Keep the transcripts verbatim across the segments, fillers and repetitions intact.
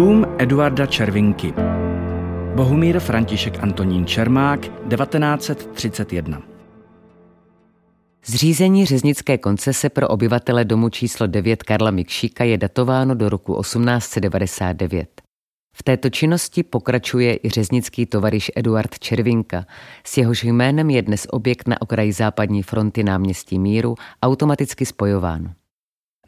Dům Eduarda Červinky. Bohumír František Antonín Čermák, devatenáct set třicet jedna. Zřízení řeznické koncese pro obyvatele domu číslo devět Karla Mikšíka je datováno do roku osmnáct set devadesát devět. V této činnosti pokračuje i řeznický tovaryš Eduard Červinka. S jehož jménem je dnes objekt na okraji západní fronty náměstí Míru automaticky spojován.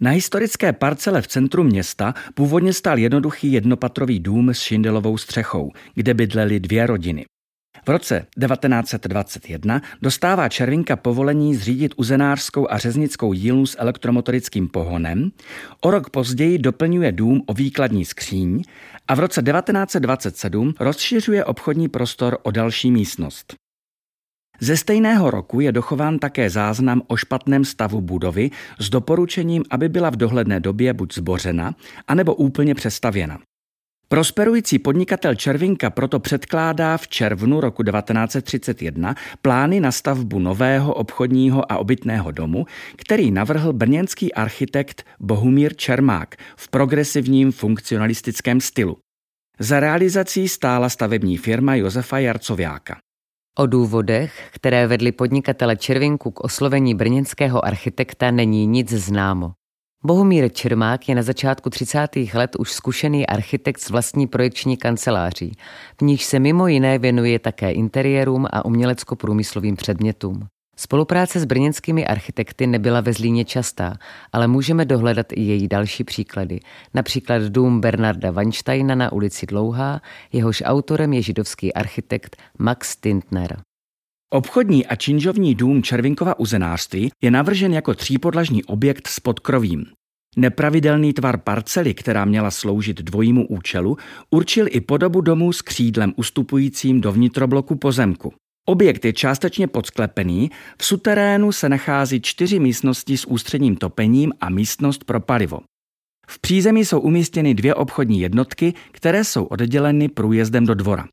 Na historické parcele v centru města původně stál jednoduchý jednopatrový dům s šindelovou střechou, kde bydlely dvě rodiny. V roce devatenáct set dvacet jedna dostává Červinka povolení zřídit uzenářskou a řeznickou dílnu s elektromotorickým pohonem, o rok později doplňuje dům o výkladní skříň a v roce devatenáct set dvacet sedm rozšiřuje obchodní prostor o další místnost. Ze stejného roku je dochován také záznam o špatném stavu budovy s doporučením, aby byla v dohledné době buď zbořena, anebo úplně přestavěna. Prosperující podnikatel Červinka proto předkládá v červnu roku devatenáct set třicet jedna plány na stavbu nového obchodního a obytného domu, který navrhl brněnský architekt Bohumír Čermák v progresivním funkcionalistickém stylu. Za realizací stála stavební firma Josefa Jarcovjáka. O důvodech, které vedly podnikatele Červinku k oslovení brněnského architekta, není nic známo. Bohumír Čermák je na začátku třicátých let už zkušený architekt s vlastní projekční kanceláří, v níž se mimo jiné věnuje také interiérům a umělecko-průmyslovým předmětům. Spolupráce s brněnskými architekty nebyla ve Zlíně častá, ale můžeme dohledat i její další příklady, například dům Bernarda Weinsteina na ulici Dlouhá, jehož autorem je židovský architekt Max Tintner. Obchodní a činžovní dům Červinkova uzenářství je navržen jako třípodlažní objekt s podkrovím. Nepravidelný tvar parcely, která měla sloužit dvojímu účelu, určil i podobu domu s křídlem ustupujícím do vnitrobloku pozemku. Objekt je částečně podsklepený, v suterénu se nachází čtyři místnosti s ústředním topením a místnost pro palivo. V přízemí jsou umístěny dvě obchodní jednotky, které jsou odděleny průjezdem do dvora.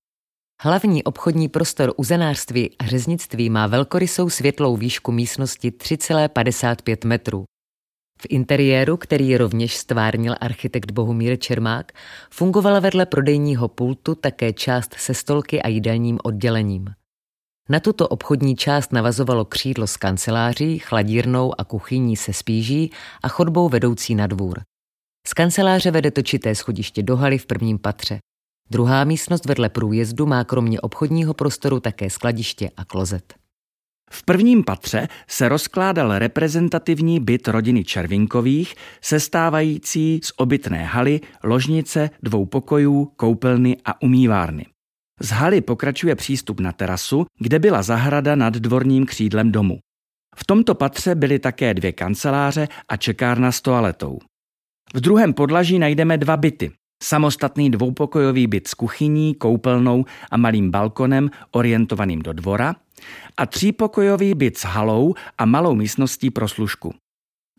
Hlavní obchodní prostor uzenářství a řeznictví má velkorysou světlou výšku místnosti tři celá padesát pět metru. V interiéru, který rovněž stvárnil architekt Bohumír Čermák, fungovala vedle prodejního pultu také část se stolky a jídelním oddělením. Na tuto obchodní část navazovalo křídlo s kanceláří, chladírnou a kuchyní se spíží a chodbou vedoucí na dvůr. Z kanceláře vede točité schodiště do haly v prvním patře. Druhá místnost vedle průjezdu má kromě obchodního prostoru také skladiště a klozet. V prvním patře se rozkládal reprezentativní byt rodiny Červinkových, sestávající z obytné haly, ložnice, dvou pokojů, koupelny a umývárny. Z haly pokračuje přístup na terasu, kde byla zahrada nad dvorním křídlem domu. V tomto patře byly také dvě kanceláře a čekárna s toaletou. V druhém podlaží najdeme dva byty. Samostatný dvoupokojový byt s kuchyní, koupelnou a malým balkonem orientovaným do dvora a třípokojový byt s halou a malou místností pro služku.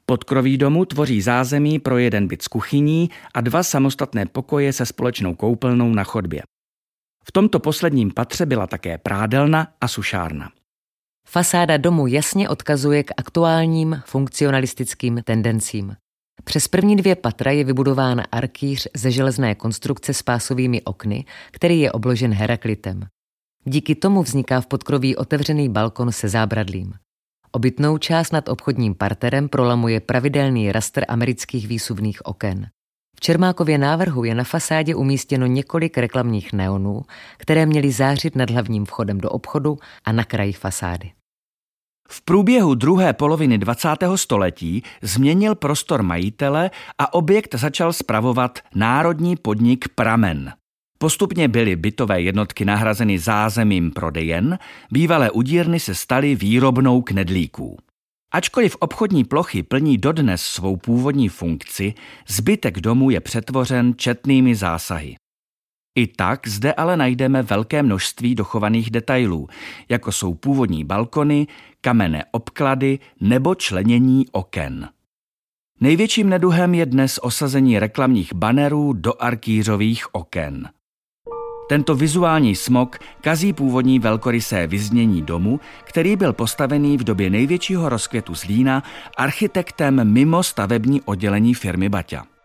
Podkroví domu tvoří zázemí pro jeden byt s kuchyní a dva samostatné pokoje se společnou koupelnou na chodbě. V tomto posledním patře byla také prádelna a sušárna. Fasáda domu jasně odkazuje k aktuálním funkcionalistickým tendencím. Přes první dvě patra je vybudován arkýř ze železné konstrukce s pásovými okny, který je obložen heraklitem. Díky tomu vzniká v podkroví otevřený balkon se zábradlím. Obytnou část nad obchodním parterem prolamuje pravidelný rastr amerických výsuvných oken. V Čermákově návrhu je na fasádě umístěno několik reklamních neonů, které měly zářit nad hlavním vchodem do obchodu a na kraji fasády. V průběhu druhé poloviny dvacátého století změnil prostor majitele a objekt začal spravovat Národní podnik Pramen. Postupně byly bytové jednotky nahrazeny zázemím prodejen, bývalé udírny se staly výrobnou knedlíků. Ačkoliv obchodní plochy plní dodnes svou původní funkci, zbytek domu je přetvořen četnými zásahy. I tak zde ale najdeme velké množství dochovaných detailů, jako jsou původní balkony, kamenné obklady nebo členění oken. Největším neduhem je dnes osazení reklamních banerů do arkýřových oken. Tento vizuální smog kazí původní velkorysé vyznění domu, který byl postavený v době největšího rozkvětu Zlína architektem mimo stavební oddělení firmy Baťa.